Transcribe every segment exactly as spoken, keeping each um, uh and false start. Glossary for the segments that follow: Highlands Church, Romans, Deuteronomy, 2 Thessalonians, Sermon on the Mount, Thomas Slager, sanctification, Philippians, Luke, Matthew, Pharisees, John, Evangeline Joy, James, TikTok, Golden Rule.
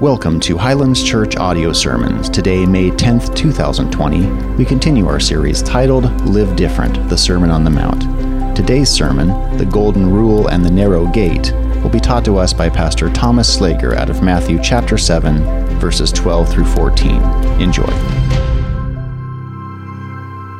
Welcome to Highlands Church Audio Sermons. Today, May tenth, two thousand twenty, we continue our series titled, Live Different, the Sermon on the Mount. Today's sermon, The Golden Rule and the Narrow Gate, will be taught to us by Pastor Thomas Slager out of Matthew chapter seven, verses twelve through fourteen. Enjoy.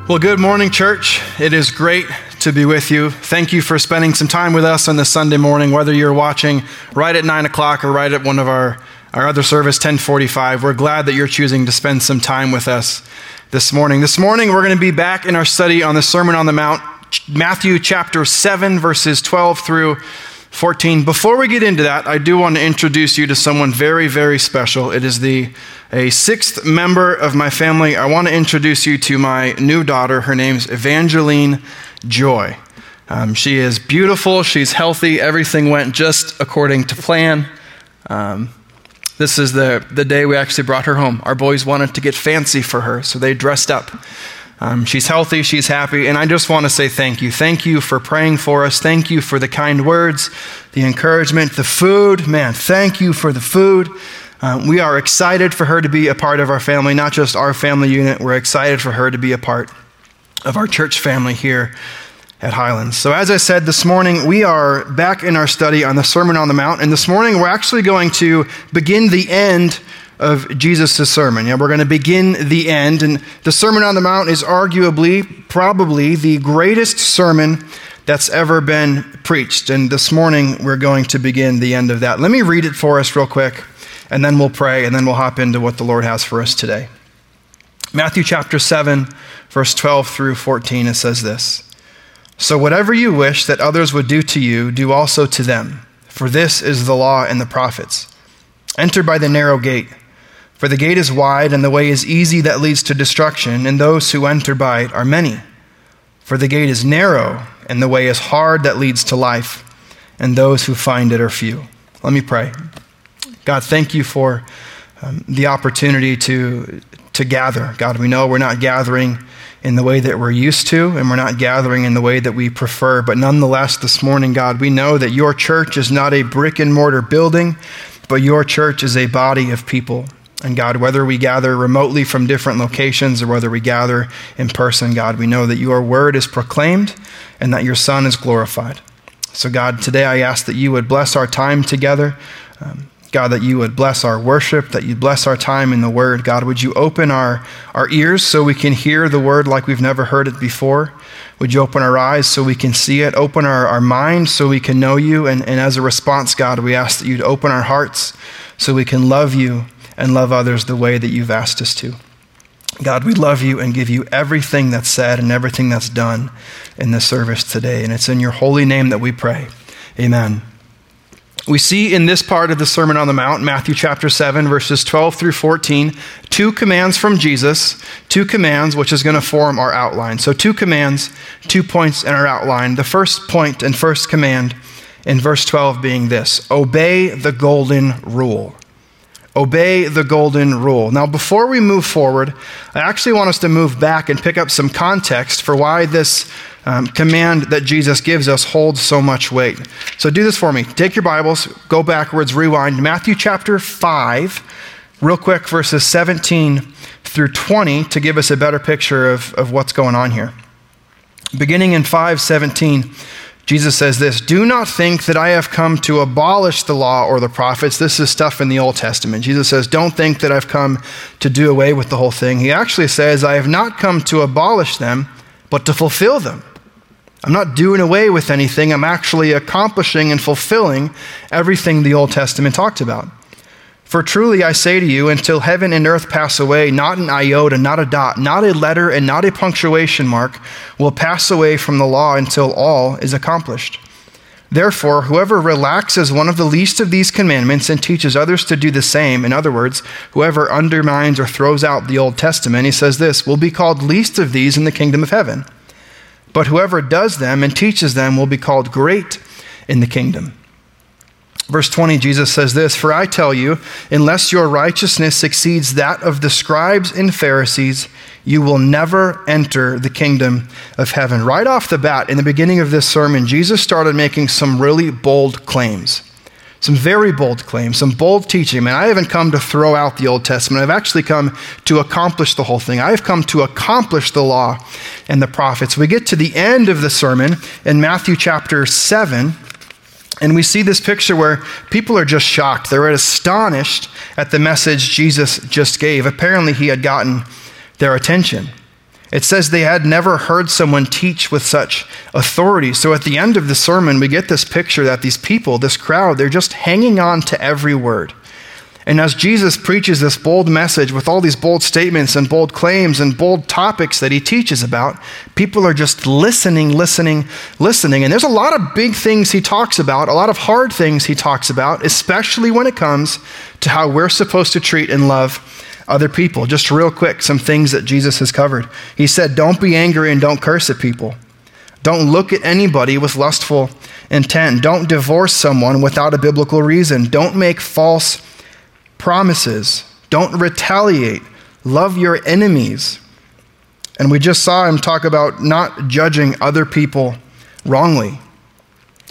Well, good morning, church. It is great to be with you. Thank you for spending some time with us on this Sunday morning, whether you're watching right at nine o'clock or right at one of our Our other service, ten forty-five. We're glad that you're choosing to spend some time with us this morning. This morning, we're going to be back in our study on the Sermon on the Mount, Matthew chapter seven, verses twelve through fourteen. Before we get into that, I do want to introduce you to someone very, very special. It is the a sixth member of my family. I want to introduce you to my new daughter. Her name's Evangeline Joy. Um, she is beautiful. She's healthy. Everything went just according to plan. Um, This is the, the day we actually brought her home. Our boys wanted to get fancy for her, so they dressed up. Um, she's healthy, she's happy, and I just want to say thank you. Thank you for praying for us. Thank you for the kind words, the encouragement, the food. Man, thank you for the food. Um, we are excited for her to be a part of our family, not just our family unit. We're excited for her to be a part of our church family here at Highlands. So as I said this morning, we are back in our study on the Sermon on the Mount, and this morning we're actually going to begin the end of Jesus' sermon. Yeah, we're going to begin the end, and the Sermon on the Mount is arguably, probably the greatest sermon that's ever been preached, and this morning we're going to begin the end of that. Let me read it for us real quick, and then we'll pray, and then we'll hop into what the Lord has for us today. Matthew chapter seven, verse twelve through fourteen, it says this, "So whatever you wish that others would do to you, do also to them. For this is the law and the prophets. Enter by the narrow gate. For the gate is wide and the way is easy that leads to destruction, and those who enter by it are many. For the gate is narrow and the way is hard that leads to life, and those who find it are few." Let me pray. God, thank you for um, the opportunity to, to gather. God, we know we're not gathering in the way that we're used to, and we're not gathering in the way that we prefer. But nonetheless, this morning, God, we know that your church is not a brick and mortar building, but your church is a body of people. And God, whether we gather remotely from different locations or whether we gather in person, God, we know that your word is proclaimed and that your Son is glorified. So God, today I ask that you would bless our time together. Um, God, that you would bless our worship, that you bless our time in the word. God, would you open our, our ears so we can hear the word like we've never heard it before? Would you open our eyes so we can see it? Open our, our mind so we can know you. And, and as a response, God, we ask that you'd open our hearts so we can love you and love others the way that you've asked us to. God, we love you and give you everything that's said and everything that's done in this service today. And it's in your holy name that we pray. Amen. We see in this part of the Sermon on the Mount, Matthew chapter seven, verses twelve through fourteen, two commands from Jesus, two commands which is going to form our outline. So two commands, two points in our outline. The first point and first command in verse twelve being this, obey the golden rule. Obey the golden rule. Now, before we move forward, I actually want us to move back and pick up some context for why this Um, command that Jesus gives us holds so much weight. So do this for me. Take your Bibles, go backwards, rewind. Matthew chapter five, real quick, verses seventeen through twenty to give us a better picture of, of what's going on here. Beginning in five seventeen, Jesus says this, "Do not think that I have come to abolish the law or the prophets." This is stuff in the Old Testament. Jesus says, don't think that I've come to do away with the whole thing. He actually says, I have not come to abolish them, but to fulfill them. I'm not doing away with anything. I'm actually accomplishing and fulfilling everything the Old Testament talked about. "For truly I say to you, until heaven and earth pass away, not an iota, not a dot, not a letter, and not a punctuation mark will pass away from the law until all is accomplished. Therefore, whoever relaxes one of the least of these commandments and teaches others to do the same," in other words, whoever undermines or throws out the Old Testament, he says this, "will be called least of these in the kingdom of heaven. But whoever does them and teaches them will be called great in the kingdom." Verse twenty, Jesus says this, "For I tell you, unless your righteousness exceeds that of the scribes and Pharisees, you will never enter the kingdom of heaven." Right off the bat, in the beginning of this sermon, Jesus started making some really bold claims. Some very bold claims, some bold teaching. Man, I haven't come to throw out the Old Testament. I've actually come to accomplish the whole thing. I've come to accomplish the law and the prophets. We get to the end of the sermon in Matthew chapter seven, and we see this picture where people are just shocked. They're astonished at the message Jesus just gave. Apparently, he had gotten their attention. It says they had never heard someone teach with such authority. So at the end of the sermon, we get this picture that these people, this crowd, they're just hanging on to every word. And as Jesus preaches this bold message with all these bold statements and bold claims and bold topics that he teaches about, people are just listening, listening, listening. And there's a lot of big things he talks about, a lot of hard things he talks about, especially when it comes to how we're supposed to treat and love other people. Just real quick, some things that Jesus has covered. He said, don't be angry and don't curse at people. Don't look at anybody with lustful intent. Don't divorce someone without a biblical reason. Don't make false promises. Don't retaliate. Love your enemies. And we just saw him talk about not judging other people wrongly.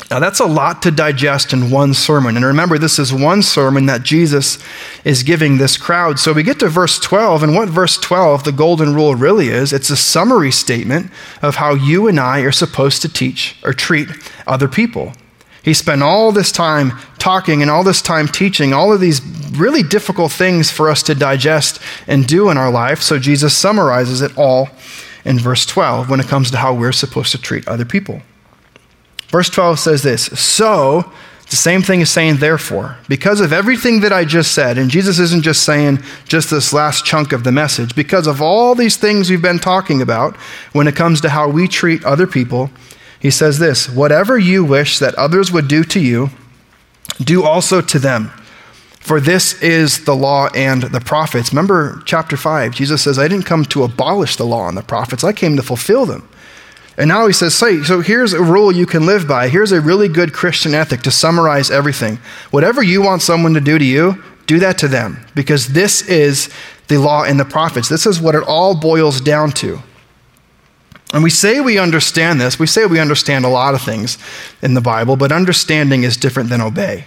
Now, that's a lot to digest in one sermon. And remember, this is one sermon that Jesus is giving this crowd. So we get to verse twelve, and what verse twelve, the golden rule really is, it's a summary statement of how you and I are supposed to teach or treat other people. He spent all this time talking and all this time teaching, all of these really difficult things for us to digest and do in our life. So Jesus summarizes it all in verse twelve when it comes to how we're supposed to treat other people. Verse twelve says this, so, the same thing as saying therefore, because of everything that I just said, and Jesus isn't just saying just this last chunk of the message, because of all these things we've been talking about when it comes to how we treat other people, he says this, whatever you wish that others would do to you, do also to them. For this is the law and the prophets. Remember chapter five, Jesus says, I didn't come to abolish the law and the prophets, I came to fulfill them. And now he says, so here's a rule you can live by. Here's a really good Christian ethic to summarize everything. Whatever you want someone to do to you, do that to them, because this is the law and the prophets. This is what it all boils down to. And we say we understand this. We say we understand a lot of things in the Bible, but understanding is different than obey.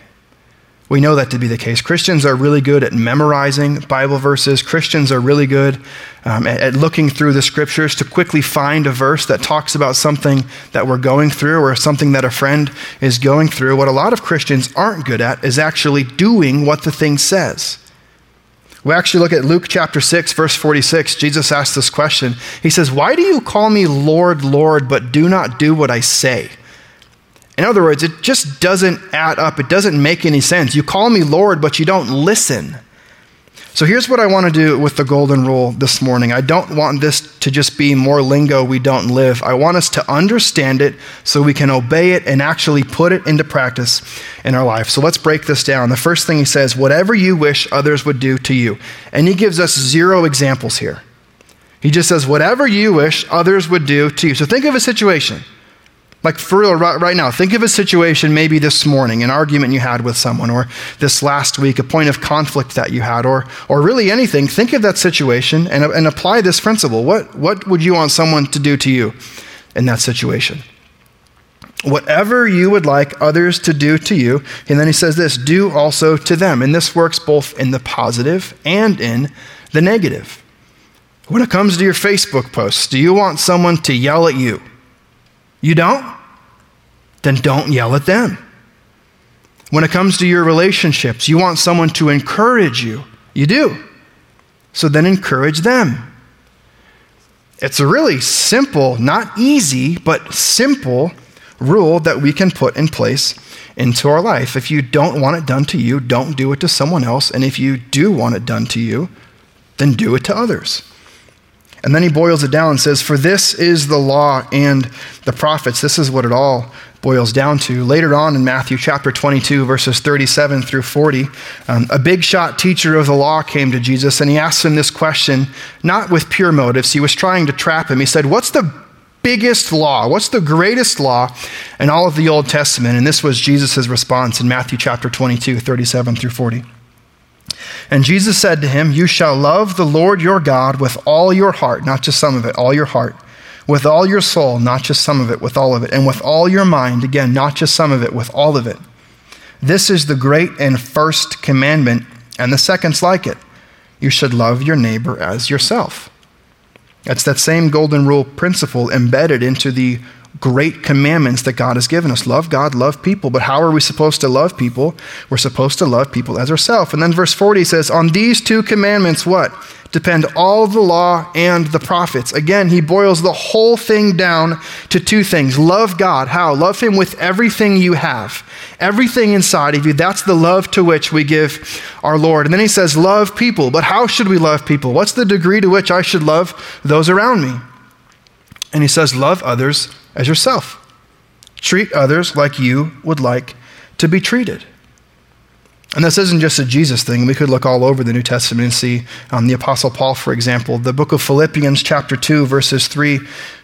We know that to be the case. Christians are really good at memorizing Bible verses. Christians are really good um, at, at looking through the scriptures to quickly find a verse that talks about something that we're going through or something that a friend is going through. What a lot of Christians aren't good at is actually doing what the thing says. We actually look at Luke chapter six, verse forty-six. Jesus asked this question. He says, why do you call me Lord, Lord, but do not do what I say? In other words, it just doesn't add up. It doesn't make any sense. You call me Lord, but you don't listen. So here's what I want to do with the golden rule this morning. I don't want this to just be more lingo we don't live. I want us to understand it so we can obey it and actually put it into practice in our life. So let's break this down. The first thing he says, whatever you wish others would do to you. And he gives us zero examples here. He just says, whatever you wish others would do to you. So think of a situation. Like for real, right now, think of a situation maybe this morning, an argument you had with someone, or this last week, a point of conflict that you had, or or really anything. Think of that situation and, and apply this principle. What, what would you want someone to do to you in that situation? Whatever you would like others to do to you, and then he says this, do also to them. And this works both in the positive and in the negative. When it comes to your Facebook posts, do you want someone to yell at you? You don't? Then don't yell at them. When it comes to your relationships, you want someone to encourage you. You do. So then encourage them. It's a really simple, not easy, but simple rule that we can put in place into our life. If you don't want it done to you, don't do it to someone else. And if you do want it done to you, then do it to others. And then he boils it down and says, for this is the law and the prophets. This is what it all boils down to. Later on in Matthew chapter twenty-two, verses thirty-seven through forty, um, a big shot teacher of the law came to Jesus and he asked him this question, not with pure motives. He was trying to trap him. He said, what's the biggest law? What's the greatest law in all of the Old Testament? And this was Jesus' response in Matthew chapter twenty-two, thirty-seven through forty. And Jesus said to him, you shall love the Lord your God with all your heart, not just some of it, all your heart, with all your soul, not just some of it, with all of it, and with all your mind, again, not just some of it, with all of it. This is the great and first commandment, and the second's like it. You should love your neighbor as yourself. That's that same golden rule principle embedded into the great commandments that God has given us. Love God, love people. But how are we supposed to love people? We're supposed to love people as ourselves. And then verse forty says, on these two commandments, what? Depend all the law and the prophets. Again, he boils the whole thing down to two things. Love God. How? Love him with everything you have. Everything inside of you. That's the love to which we give our Lord. And then he says, love people. But how should we love people? What's the degree to which I should love those around me? And he says, love others as yourself. Treat others like you would like to be treated. And this isn't just a Jesus thing. We could look all over the New Testament and see um, the Apostle Paul, for example. The book of Philippians chapter two, verses three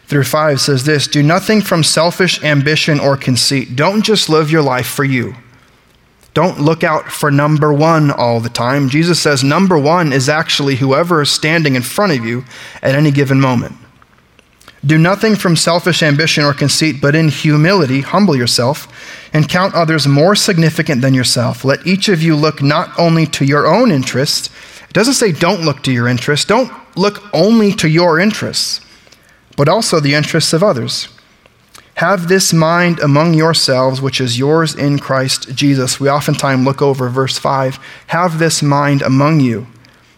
through five says this, do nothing from selfish ambition or conceit. Don't just live your life for you. Don't look out for number one all the time. Jesus says number one is actually whoever is standing in front of you at any given moment. Do nothing from selfish ambition or conceit, but in humility, humble yourself and count others more significant than yourself. Let each of you look not only to your own interests. It doesn't say don't look to your interests. Don't look only to your interests, but also the interests of others. Have this mind among yourselves, which is yours in Christ Jesus. We oftentimes look over verse five. Have this mind among you.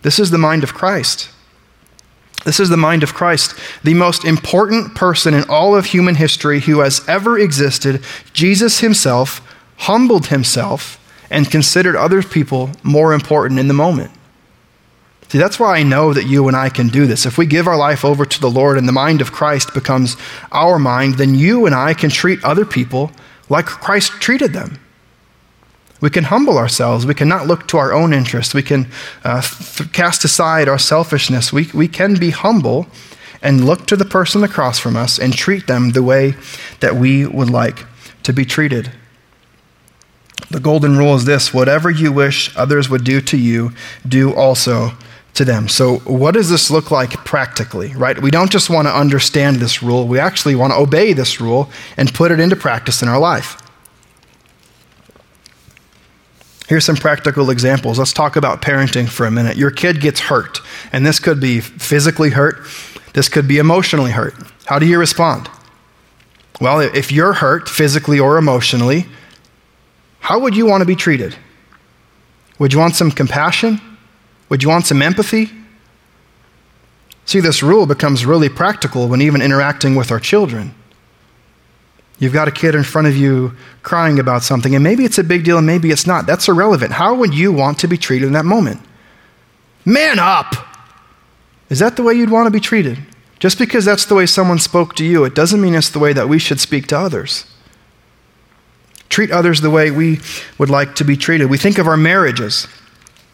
This is the mind of Christ. This is the mind of Christ, the most important person in all of human history who has ever existed. Jesus himself humbled himself and considered other people more important in the moment. See, that's why I know that you and I can do this. If we give our life over to the Lord and the mind of Christ becomes our mind, then you and I can treat other people like Christ treated them. We can humble ourselves. We can not look to our own interests. We can uh, th- cast aside our selfishness. We, we can be humble and look to the person across from us and treat them the way that we would like to be treated. The golden rule is this, whatever you wish others would do to you, do also to them. So what does this look like practically, right? We don't just want to understand this rule. We actually want to obey this rule and put it into practice in our life. Here's some practical examples. Let's talk about parenting for a minute. Your kid gets hurt, and this could be physically hurt. This could be emotionally hurt. How do you respond? Well, if you're hurt physically or emotionally, how would you want to be treated? Would you want some compassion? Would you want some empathy? See, this rule becomes really practical when even interacting with our children. You've got a kid in front of you crying about something, and maybe it's a big deal and maybe it's not. That's irrelevant. How would you want to be treated in that moment? Man up! Is that the way you'd want to be treated? Just because that's the way someone spoke to you, it doesn't mean it's the way that we should speak to others. Treat others the way we would like to be treated. We think of our marriages.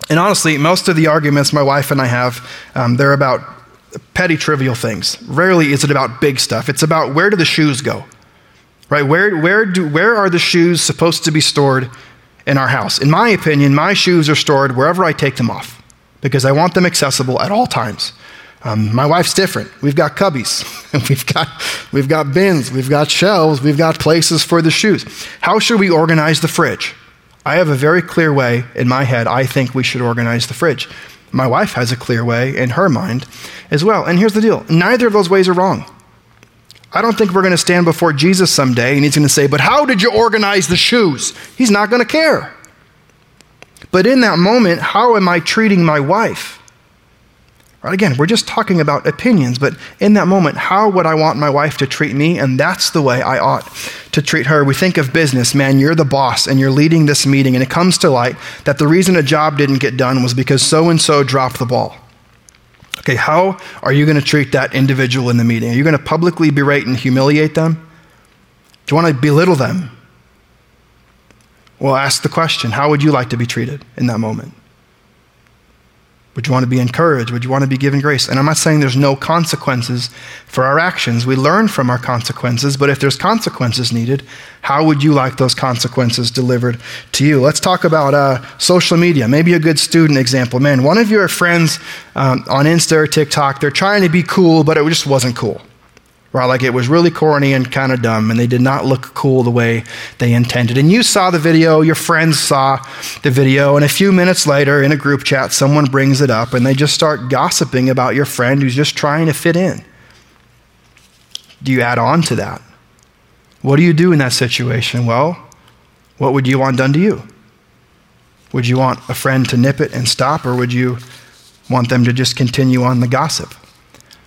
And honestly, most of the arguments my wife and I have, um, they're about petty, trivial things. Rarely is it about big stuff. It's about where do the shoes go? Right, where where do where are the shoes supposed to be stored in our house? In my opinion, my shoes are stored wherever I take them off because I want them accessible at all times. Um, my wife's different. We've got cubbies, we've got we've got bins, we've got shelves, we've got places for the shoes. How should we organize the fridge? I have a very clear way in my head. I think we should organize the fridge. My wife has a clear way in her mind as well. And here's the deal: neither of those ways are wrong. I don't think we're going to stand before Jesus someday and he's going to say, but how did you organize the shoes? He's not going to care. But in that moment, how am I treating my wife? Right, again, we're just talking about opinions, but in that moment, how would I want my wife to treat me? And that's the way I ought to treat her. We think of business, man, you're the boss and you're leading this meeting and it comes to light that the reason a job didn't get done was because so-and-so dropped the ball. Okay, how are you going to treat that individual in the meeting? Are you going to publicly berate and humiliate them? Do you want to belittle them? Well, ask the question, how would you like to be treated in that moment? Would you want to be encouraged? Would you want to be given grace? And I'm not saying there's no consequences for our actions. We learn from our consequences, but if there's consequences needed, how would you like those consequences delivered to you? Let's talk about uh, social media, maybe a good student example. Man, one of your friends um, on Insta or TikTok, they're trying to be cool, but it just wasn't cool. Right, like it was really corny and kind of dumb, and they did not look cool the way they intended. And you saw the video, your friends saw the video, and a few minutes later in a group chat, someone brings it up, and they just start gossiping about your friend who's just trying to fit in. Do you add on to that? What do you do in that situation? Well, what would you want done to you? Would you want a friend to nip it and stop, or would you want them to just continue on the gossip?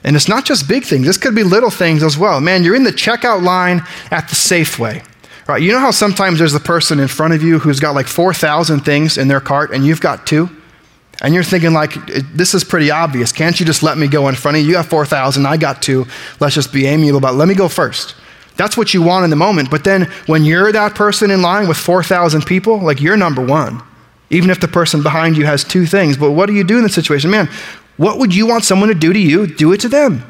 And it's not just big things. This could be little things as well. Man, you're in the checkout line at the Safeway, right? You know how sometimes there's the person in front of you who's got like four thousand things in their cart and you've got two? And you're thinking like, this is pretty obvious. Can't you just let me go in front of you? You have four thousand, I got two. Let's just be amiable, but let me go first. That's what you want in the moment. But then when you're that person in line with four thousand people, like you're number one, even if the person behind you has two things. But what do you do in this situation? Man, what would you want someone to do to you? Do it to them.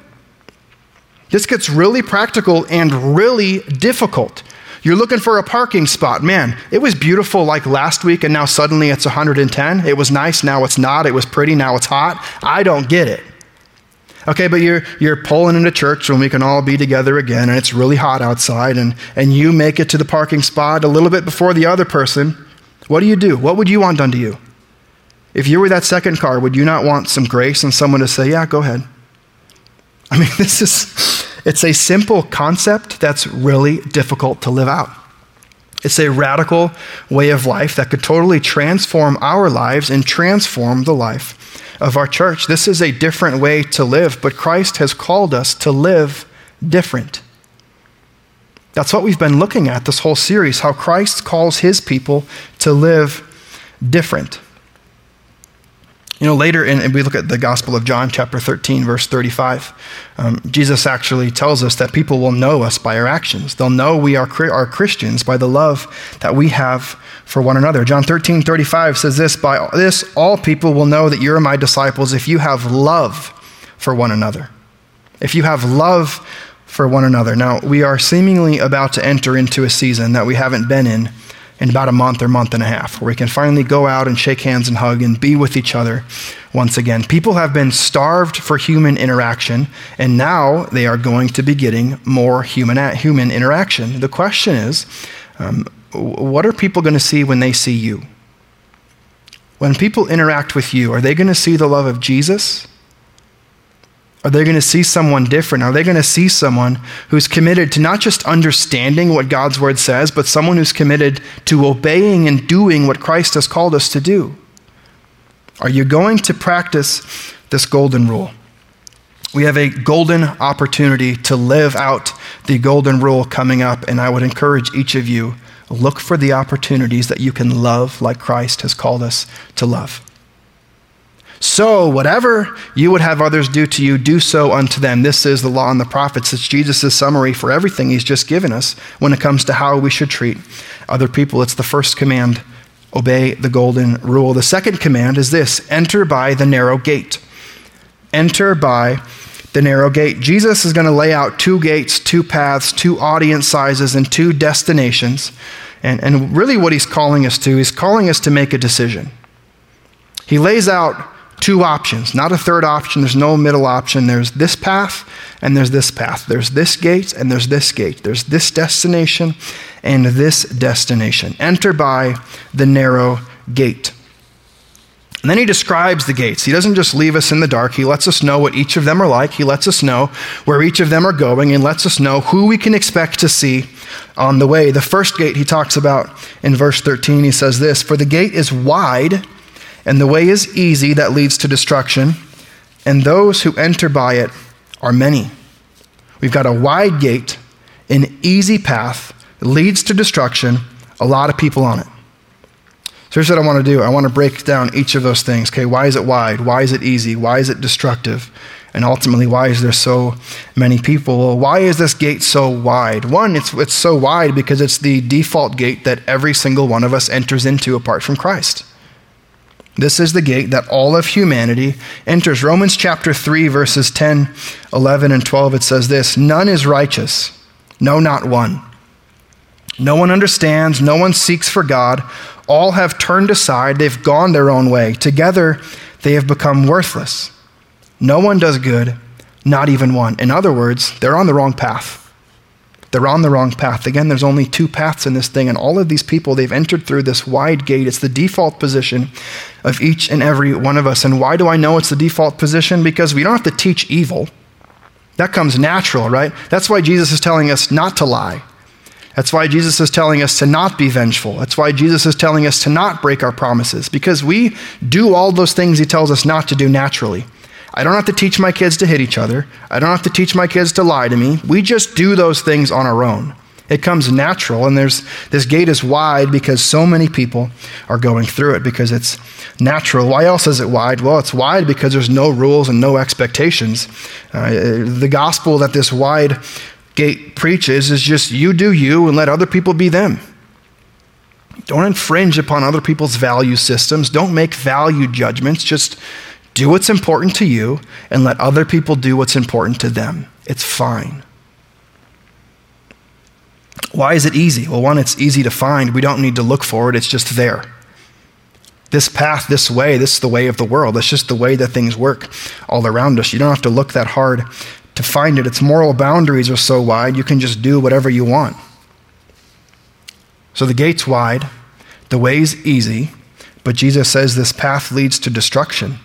This gets really practical and really difficult. You're looking for a parking spot. Man, it was beautiful like last week, and now suddenly it's one hundred ten. It was nice, now it's not. It was pretty, now it's hot. I don't get it. Okay, but you're you're pulling into church when we can all be together again, and it's really hot outside, and, and you make it to the parking spot a little bit before the other person. What do you do? What would you want done to you? If you were that second car, would you not want some grace and someone to say, yeah, go ahead? I mean, this is, it's a simple concept that's really difficult to live out. It's a radical way of life that could totally transform our lives and transform the life of our church. This is a different way to live, but Christ has called us to live different. That's what we've been looking at this whole series, how Christ calls his people to live different. You know, later, in, we look at the Gospel of John, chapter thirteen, verse thirty-five. Um, Jesus actually tells us that people will know us by our actions. They'll know we are, are Christians by the love that we have for one another. John thirteen, thirty-five says this, by this all people will know that you're my disciples if you have love for one another. If you have love for one another. Now, we are seemingly about to enter into a season that we haven't been in in about a month or month and a half, where we can finally go out and shake hands and hug and be with each other once again. People have been starved for human interaction, and now they are going to be getting more human human interaction. The question is, um, what are people going to see when they see you? When people interact with you, are they going to see the love of Jesus? Are they going to see someone different? Are they going to see someone who's committed to not just understanding what God's word says, but someone who's committed to obeying and doing what Christ has called us to do? Are you going to practice this golden rule? We have a golden opportunity to live out the golden rule coming up, and I would encourage each of you, look for the opportunities that you can love like Christ has called us to love. So whatever you would have others do to you, do so unto them. This is the law and the prophets. It's Jesus' summary for everything he's just given us when it comes to how we should treat other people. It's the first command, obey the golden rule. The second command is this, enter by the narrow gate. Enter by the narrow gate. Jesus is going to lay out two gates, two paths, two audience sizes, and two destinations. And, and really what he's calling us to, he's calling us to make a decision. He lays out two options, not a third option. There's no middle option. There's this path and there's this path. There's this gate and there's this gate. There's this destination and this destination. Enter by the narrow gate. And then he describes the gates. He doesn't just leave us in the dark. He lets us know what each of them are like. He lets us know where each of them are going and lets us know who we can expect to see on the way. The first gate he talks about in verse thirteen, he says this, for the gate is wide and the way is easy that leads to destruction, and those who enter by it are many. We've got a wide gate, an easy path, leads to destruction, a lot of people on it. So here's what I want to do. I want to break down each of those things. Okay, why is it wide? Why is it easy? Why is it destructive? And ultimately, why is there so many people? Well, why is this gate so wide? One, it's, it's so wide because it's the default gate that every single one of us enters into apart from Christ. This is the gate that all of humanity enters. Romans chapter three, verses ten, eleven, and twelve, it says this, none is righteous, no, not one. No one understands, no one seeks for God. All have turned aside, they've gone their own way. Together, they have become worthless. No one does good, Not even one. In other words, they're on the wrong path. They're on the wrong path. Again, there's only two paths in this thing, and all of these people, they've entered through this wide gate. It's the default position of each and every one of us. And why do I know it's the default position? Because we don't have to teach evil. That comes natural, right? That's why Jesus is telling us not to lie. That's why Jesus is telling us to not be vengeful. That's why Jesus is telling us to not break our promises, because we do all those things he tells us not to do naturally. I don't have to teach my kids to hit each other. I don't have to teach my kids to lie to me. We just do those things on our own. It comes natural, and there's this gate is wide because so many people are going through it because it's natural. Why else is it wide? Well, it's wide because there's no rules and no expectations. Uh, the gospel that this wide gate preaches is just you do you and let other people be them. Don't infringe upon other people's value systems. Don't make value judgments. Just do what's important to you and let other people do what's important to them. It's fine. Why is it easy? Well, one, it's easy to find. We don't need to look for it. It's just there. This path, this way, this is the way of the world. It's just the way that things work all around us. You don't have to look that hard to find it. Its moral boundaries are so wide, you can just do whatever you want. So the gate's wide, the way's easy, but Jesus says this path leads to destruction.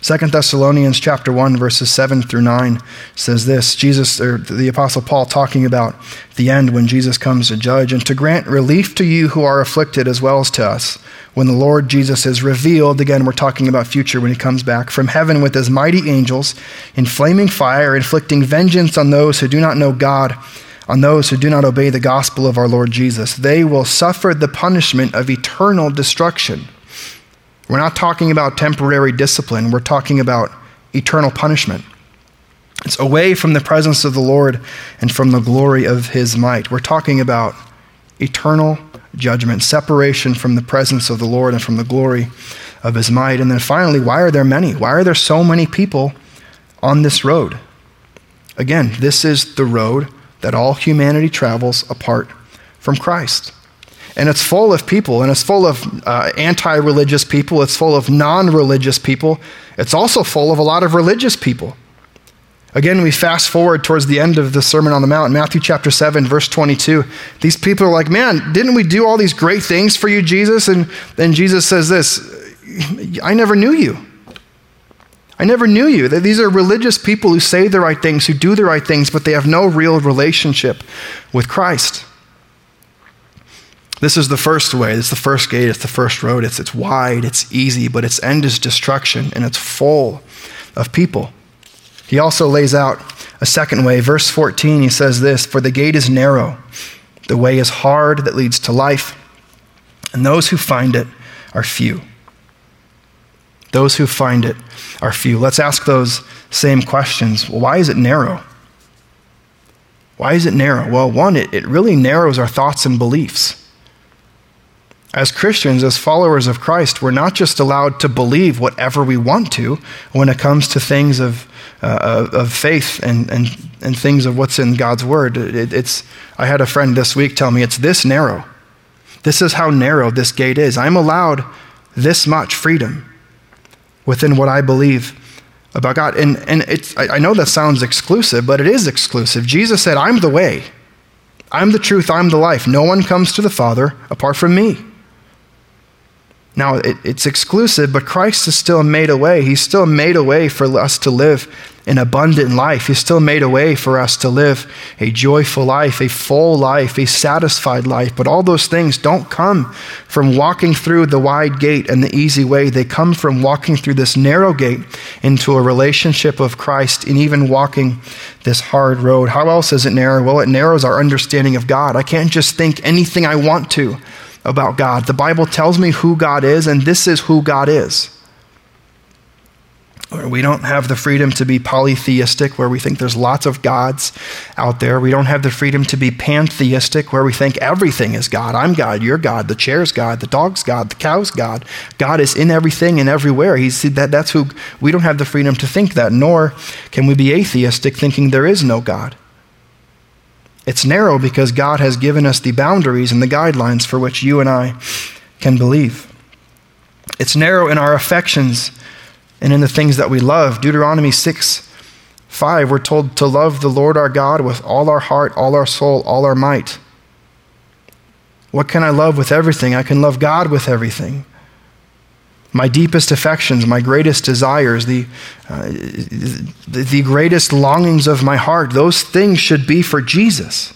Second Thessalonians chapter one, verses seven through nine says this, Jesus, or the Apostle Paul talking about the end when Jesus comes to judge, and to grant relief to you who are afflicted as well as to us, when the Lord Jesus is revealed. Again, we're talking about future when he comes back from heaven with his mighty angels in flaming fire, inflicting vengeance on those who do not know God, on those who do not obey the gospel of our Lord Jesus. They will suffer the punishment of eternal destruction. We're not talking about temporary discipline. We're talking about eternal punishment. It's away from the presence of the Lord and from the glory of his might. We're talking about eternal judgment, separation from the presence of the Lord and from the glory of his might. And then finally, why are there many? Why are there so many people on this road? Again, this is the road that all humanity travels apart from Christ. And it's full of people, and it's full of uh, anti-religious people. It's full of non-religious people. It's also full of a lot of religious people. Again, we fast forward towards the end of the Sermon on the Mount, Matthew chapter seven, verse twenty-two. These people are like, man, didn't we do all these great things for you, Jesus? And then Jesus says this, I never knew you. I never knew you. These are religious people who say the right things, who do the right things, but they have no real relationship with Christ. This is the first way. This is the first gate. It's the first road. It's, it's wide. It's easy, but its end is destruction, and it's full of people. He also lays out a second way. Verse fourteen, he says this, for the gate is narrow. The way is hard that leads to life, and those who find it are few. Those who find it are few. Let's ask those same questions. Well, why is it narrow? Why is it narrow? Well, one, it, it really narrows our thoughts and beliefs. As Christians, as followers of Christ, we're not just allowed to believe whatever we want to when it comes to things of uh, of faith and, and and things of what's in God's word. It, it's I had a friend this week tell me it's this narrow. This is how narrow this gate is. I'm allowed this much freedom within what I believe about God. And and it's I, I know that sounds exclusive, but it is exclusive. Jesus said, "I'm the way, I'm the truth, I'm the life. No one comes to the Father apart from me." Now, it, it's exclusive, but Christ has still made a way. He's still made a way for us to live an abundant life. He's still made a way for us to live a joyful life, a full life, a satisfied life. But all those things don't come from walking through the wide gate and the easy way. They come from walking through this narrow gate into a relationship of Christ and even walking this hard road. How else is it narrow? Well, it narrows our understanding of God. I can't just think anything I want to about God. The Bible tells me who God is, and this is who God is. We don't have the freedom to be polytheistic, where we think there's lots of gods out there. We don't have the freedom to be pantheistic, where we think everything is God. I'm God, you're God, the chair's God, the dog's God, the cow's God. God is in everything and everywhere. He's that, that's who we don't have the freedom to think that, nor can we be atheistic, thinking there is no God. It's narrow because God has given us the boundaries and the guidelines for which you and I can believe. It's narrow in our affections and in the things that we love. Deuteronomy six five, we're told to love the Lord our God with all our heart, all our soul, all our might. What can I love with everything? I can love God with everything. My deepest affections, my greatest desires, the, uh, the, the greatest longings of my heart, those things should be for Jesus,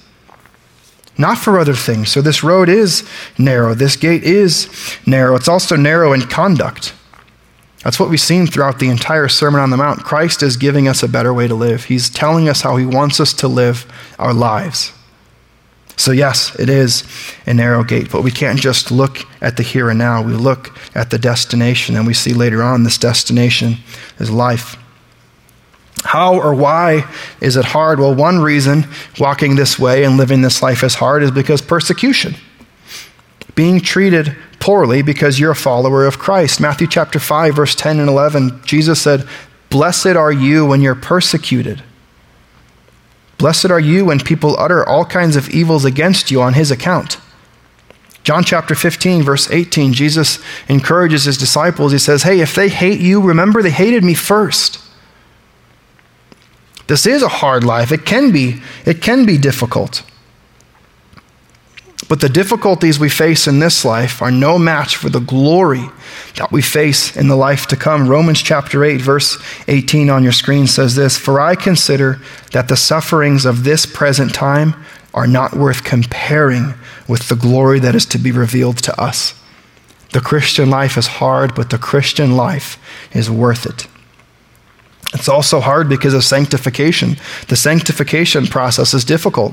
not for other things. So this road is narrow. This gate is narrow. It's also narrow in conduct. That's what we've seen throughout the entire Sermon on the Mount. Christ is giving us a better way to live. He's telling us how he wants us to live our lives. So yes, it is a narrow gate, but we can't just look at the here and now. We look at the destination, and we see later on this destination is life. How or why is it hard? Well, one reason walking this way and living this life is hard is because persecution. Being treated poorly because you're a follower of Christ. Matthew chapter five, verse ten and eleven, Jesus said, "Blessed are you when you're persecuted. Blessed are you when people utter all kinds of evils against you on his account." John chapter fifteen, verse eighteen, Jesus encourages his disciples. He says, hey, if they hate you, remember they hated me first. This is a hard life. It can be, it can be difficult. But the difficulties we face in this life are no match for the glory that we face in the life to come. Romans chapter eight, verse eighteen on your screen says this, "For I consider that the sufferings of this present time are not worth comparing with the glory that is to be revealed to us." The Christian life is hard, but the Christian life is worth it. It's also hard because of sanctification. The sanctification process is difficult.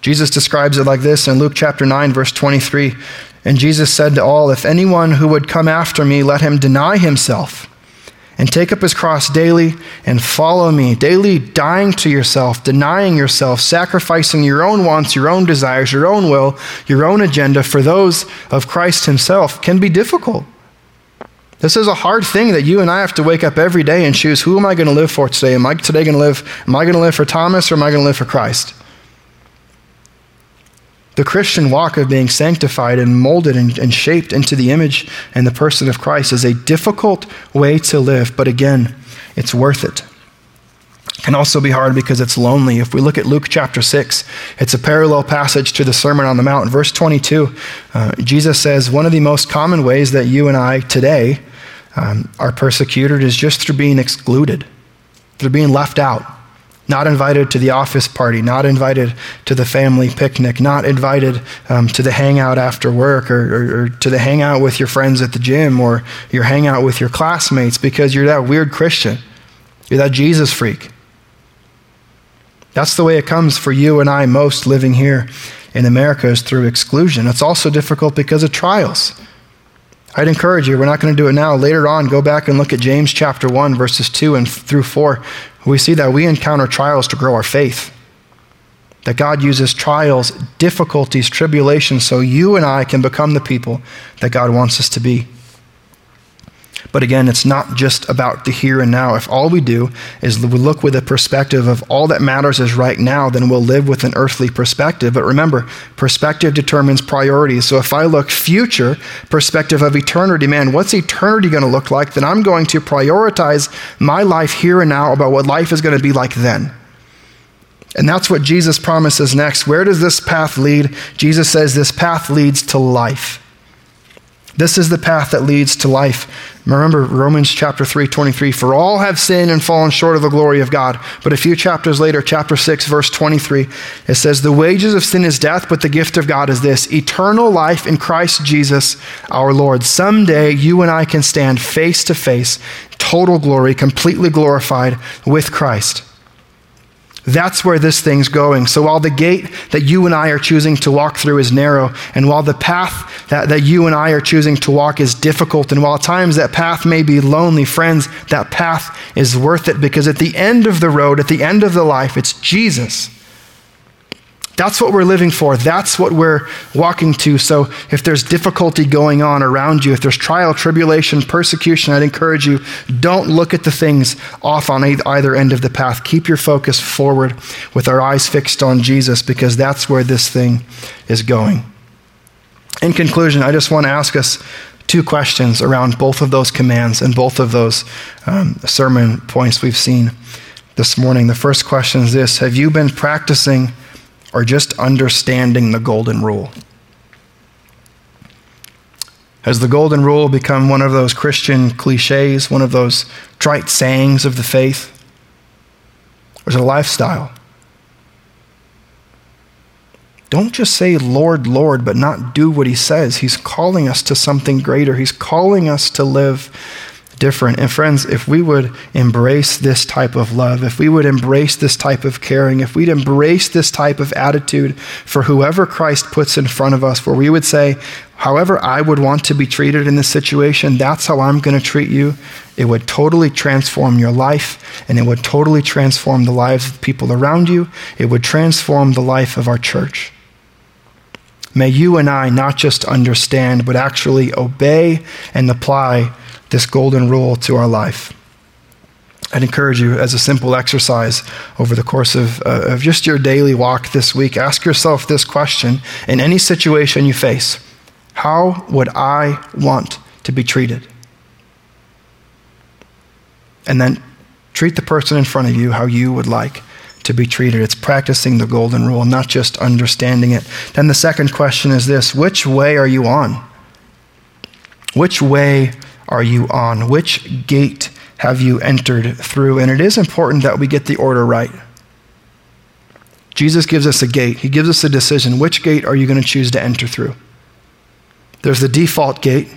Jesus describes it like this in Luke chapter nine, verse twenty-three. And Jesus said to all, "If anyone who would come after me, let him deny himself and take up his cross daily and follow me." Daily dying to yourself, denying yourself, sacrificing your own wants, your own desires, your own will, your own agenda for those of Christ himself can be difficult. This is a hard thing that you and I have to wake up every day and choose, who am I going to live for today? Am I today going to live, am I going to live for Thomas, or am I going to live for Christ? The Christian walk of being sanctified and molded and, and shaped into the image and the person of Christ is a difficult way to live, but again, it's worth it. It can also be hard because it's lonely. If we look at Luke chapter six, it's a parallel passage to the Sermon on the Mount. In verse twenty-two, uh, Jesus says, one of the most common ways that you and I today um, are persecuted is just through being excluded, through being left out. Not invited to the office party, not invited to the family picnic, not invited um, to the hangout after work, or, or, or to the hangout with your friends at the gym, or your hangout with your classmates, because you're that weird Christian. You're that Jesus freak. That's the way it comes for you and I most living here in America, is through exclusion. It's also difficult because of trials. I'd encourage you, we're not going to do it now. Later on, go back and look at James chapter one, verses two and through four. We see that we encounter trials to grow our faith. That God uses trials, difficulties, tribulations, so you and I can become the people that God wants us to be. But again, it's not just about the here and now. If all we do is we look with a perspective of all that matters is right now, then we'll live with an earthly perspective. But remember, perspective determines priorities. So if I look future, perspective of eternity, man, what's eternity going to look like? Then I'm going to prioritize my life here and now about what life is going to be like then. And that's what Jesus promises next. Where does this path lead? Jesus says this path leads to life. This is the path that leads to life. Remember Romans chapter three, twenty-three, for all have sinned and fallen short of the glory of God. But a few chapters later, chapter six, verse twenty-three, it says, the wages of sin is death, but the gift of God is this, eternal life in Christ Jesus, our Lord. Someday you and I can stand face to face, total glory, completely glorified with Christ. That's where this thing's going. So while the gate that you and I are choosing to walk through is narrow, and while the path that, that you and I are choosing to walk is difficult, and while at times that path may be lonely, friends, that path is worth it, because at the end of the road, at the end of the life, it's Jesus. That's what we're living for. That's what we're walking to. So if there's difficulty going on around you, if there's trial, tribulation, persecution, I'd encourage you, don't look at the things off on either end of the path. Keep your focus forward with our eyes fixed on Jesus, because that's where this thing is going. In conclusion, I just want to ask us two questions around both of those commands and both of those um, sermon points we've seen this morning. The first question is this: have you been practicing or just understanding the Golden Rule? Has the Golden Rule become one of those Christian cliches, one of those trite sayings of the faith? Or is it a lifestyle? Don't just say, Lord, Lord, but not do what he says. He's calling us to something greater. He's calling us to live different. And friends, if we would embrace this type of love, if we would embrace this type of caring, if we'd embrace this type of attitude for whoever Christ puts in front of us, where we would say, however I would want to be treated in this situation, that's how I'm going to treat you, it would totally transform your life, and it would totally transform the lives of the people around you. It would transform the life of our church. May you and I not just understand, but actually obey and apply this Golden Rule to our life. I'd encourage you, as a simple exercise over the course of, uh, of just your daily walk this week, ask yourself this question in any situation you face: how would I want to be treated? And then treat the person in front of you how you would like to be treated. It's practicing the Golden Rule, not just understanding it. Then the second question is this: which way are you on? Which way are you on? Which gate have you entered through? And it is important that we get the order right. Jesus gives us a gate. He gives us a decision. Which gate are you going to choose to enter through? There's the default gate.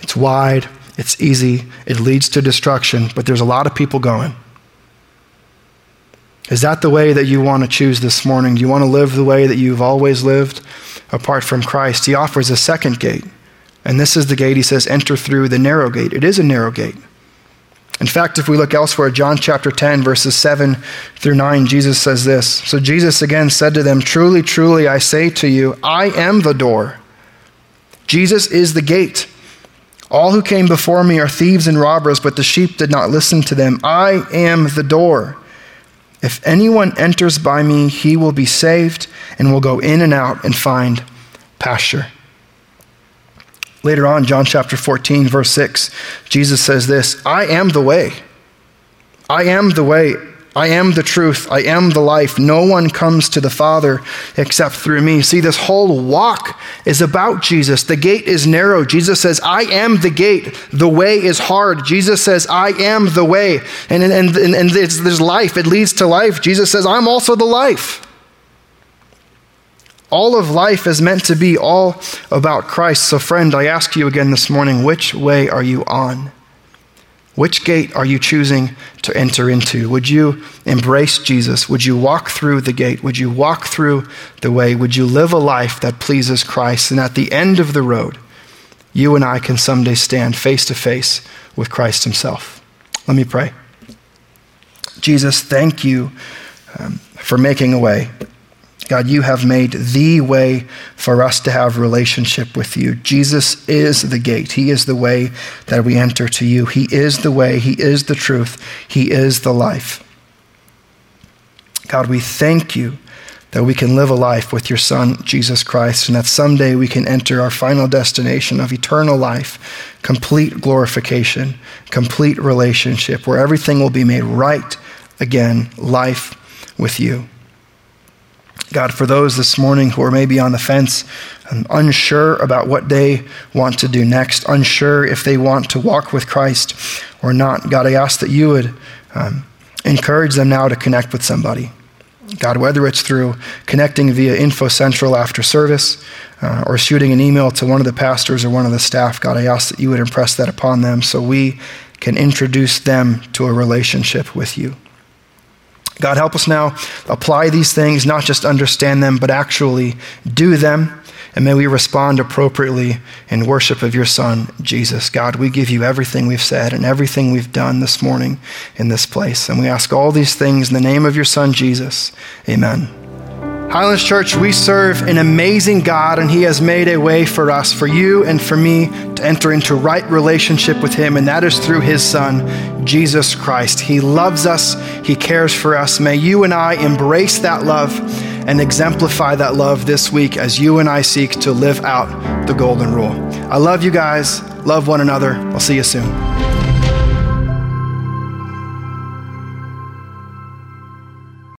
It's wide. It's easy. It leads to destruction, but there's a lot of people going. Is that the way that you want to choose this morning? Do you want to live the way that you've always lived apart from Christ? He offers a second gate. And this is the gate, he says, enter through the narrow gate. It is a narrow gate. In fact, if we look elsewhere, John chapter ten, verses seven through nine, Jesus says this. So Jesus again said to them, truly, truly, I say to you, I am the door. Jesus is the gate. All who came before me are thieves and robbers, but the sheep did not listen to them. I am the door. If anyone enters by me, he will be saved and will go in and out and find pasture. Later on, John chapter fourteen, verse six, Jesus says this: I am the way. I am the way. I am the truth. I am the life. No one comes to the Father except through me. See, this whole walk is about Jesus. The gate is narrow. Jesus says, I am the gate. The way is hard. Jesus says, I am the way. And, and, and, and it's, there's life. It leads to life. Jesus says, I'm also the life. All of life is meant to be all about Christ. So friend, I ask you again this morning, which way are you on? Which gate are you choosing to enter into? Would you embrace Jesus? Would you walk through the gate? Would you walk through the way? Would you live a life that pleases Christ? And at the end of the road, you and I can someday stand face to face with Christ himself. Let me pray. Jesus, thank you um, for making a way. God, you have made the way for us to have relationship with you. Jesus is the gate. He is the way that we enter to you. He is the way. He is the truth. He is the life. God, we thank you that we can live a life with your Son, Jesus Christ, and that someday we can enter our final destination of eternal life, complete glorification, complete relationship, where everything will be made right again, life with you. God, for those this morning who are maybe on the fence, um, unsure about what they want to do next, unsure if they want to walk with Christ or not, God, I ask that you would um, encourage them now to connect with somebody. God, whether it's through connecting via Info Central after service uh, or shooting an email to one of the pastors or one of the staff, God, I ask that you would impress that upon them so we can introduce them to a relationship with you. God, help us now apply these things, not just understand them, but actually do them. And may we respond appropriately in worship of your Son, Jesus. God, we give you everything we've said and everything we've done this morning in this place. And we ask all these things in the name of your Son, Jesus. Amen. Highlands Church, we serve an amazing God, and he has made a way for us, for you and for me, to enter into right relationship with him, and that is through his Son, Jesus Christ. He loves us. He cares for us. May you and I embrace that love and exemplify that love this week as you and I seek to live out the golden rule. I love you guys. Love one another. I'll see you soon.